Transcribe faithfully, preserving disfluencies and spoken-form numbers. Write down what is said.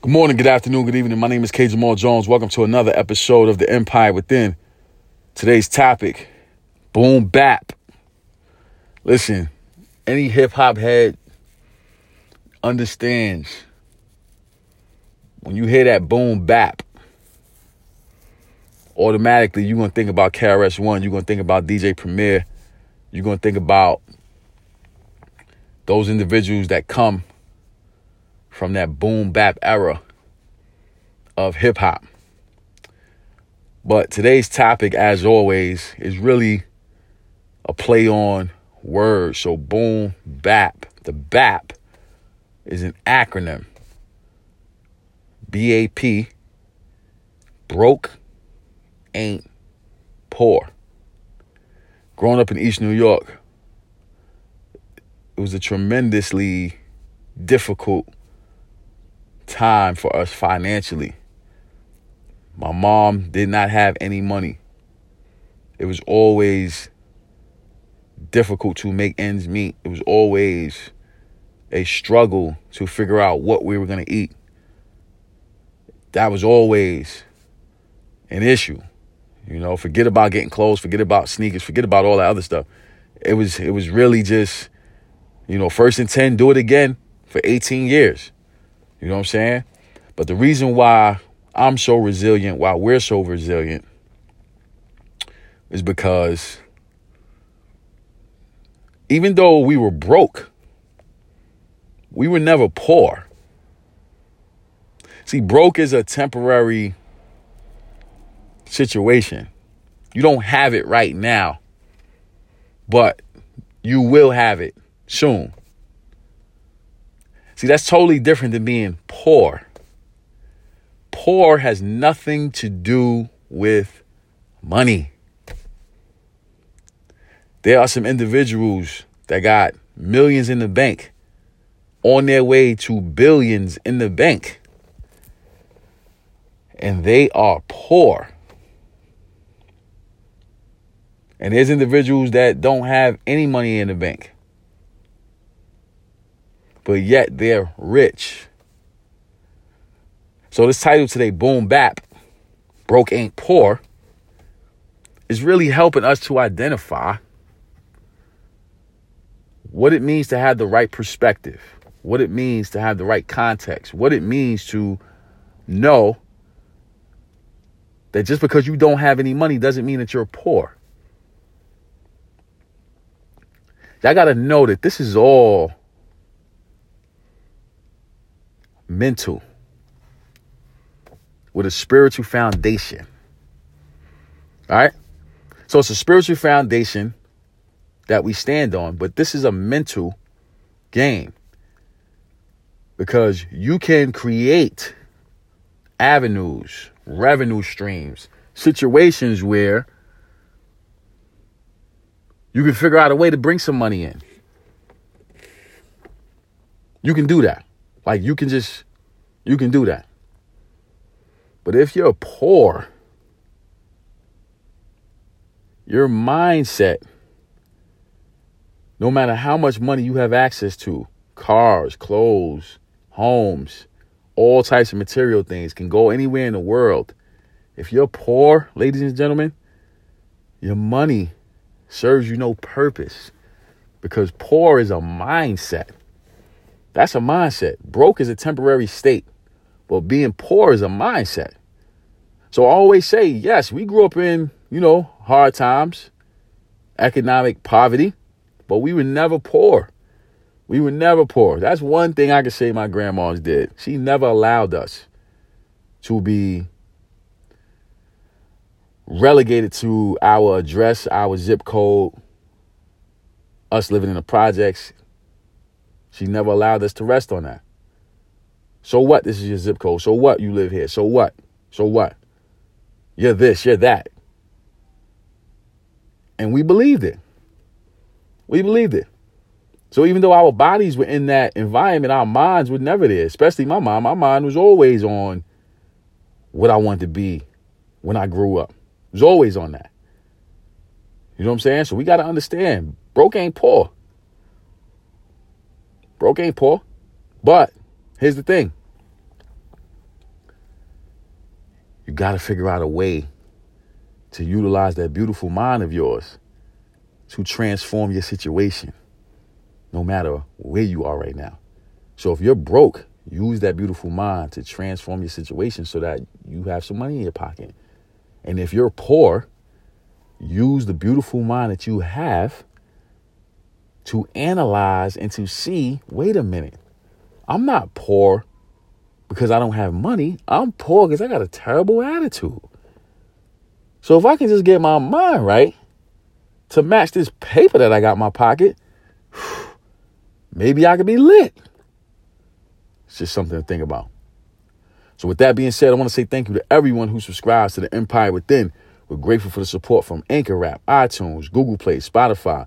Good morning, good afternoon, good evening. My name is K. Jamal Jones. Welcome to another episode of The Empire Within. Today's topic, boom bap. Listen, any hip-hop head understands when you hear that boom bap, automatically you're going to think about K R S One. You're going to think about D J Premier. You're going to think about those individuals that come from that boom bap era of hip hop. But today's topic, as always, is really a play on words. So boom bap. The bap is an acronym. B A P. Broke ain't poor. Growing up in East New York, it was a tremendously difficult time for us financially. My mom did not have any money. It was always difficult to make ends meet. It was always a struggle to figure out what we were going to eat. That was always an issue. You know, forget about getting clothes, forget about sneakers, forget about all that other stuff. It was it was really just, you know, first and ten, do it again for eighteen years. You know what I'm saying? But the reason why I'm so resilient, why we're so resilient, is because even though we were broke, we were never poor. See, broke is a temporary situation. You don't have it right now, but you will have it soon. See, that's totally different than being poor. Poor has nothing to do with money. There are some individuals that got millions in the bank on their way to billions in the bank, and they are poor. And there's individuals that don't have any money in the bank, but yet they're rich. So this title today, boom bap, broke ain't poor, is really helping us to identify what it means to have the right perspective, what it means to have the right context, what it means to know that just because you don't have any money doesn't mean that you're poor. Y'all got to know that this is all mental, with a spiritual foundation. All right. So it's a spiritual foundation that we stand on, but this is a mental game, because you can create avenues, revenue streams, situations where you can figure out a way to bring some money in. You can do that. Like, you can just, you can do that. But if you're poor, your mindset, no matter how much money you have access to, cars, clothes, homes, all types of material things, can go anywhere in the world. If you're poor, ladies and gentlemen, your money serves you no purpose, because poor is a mindset. That's a mindset. Broke is a temporary state, but being poor is a mindset. So I always say, yes, we grew up in, you know, hard times, economic poverty, but we were never poor. We were never poor. That's one thing I can say my grandma's did. She never allowed us to be relegated to our address, our zip code, us living in the projects. She never allowed us to rest on that. So what? This is your zip code. So what? You live here. So what? So what? You're this, you're that. And we believed it. We believed it. So even though our bodies were in that environment, our minds were never there, especially my mind. My mind was always on what I wanted to be when I grew up. It was always on that. You know what I'm saying? So we got to understand, broke ain't poor. Broke ain't poor. But here's the thing. got to figure out a way to utilize that beautiful mind of yours to transform your situation, no matter where you are right now. So if you're broke, use that beautiful mind to transform your situation so that you have some money in your pocket. And if you're poor, use the beautiful mind that you have to analyze and to see, wait a minute, I'm not poor because I don't have money. I'm poor because I got a terrible attitude. So if I can just get my mind right to match this paper that I got in my pocket, maybe I could be lit. It's just something to think about. So with that being said, I want to say thank you to everyone who subscribes to The Empire Within. We're grateful for the support from Anchor Rap, iTunes, Google Play, Spotify,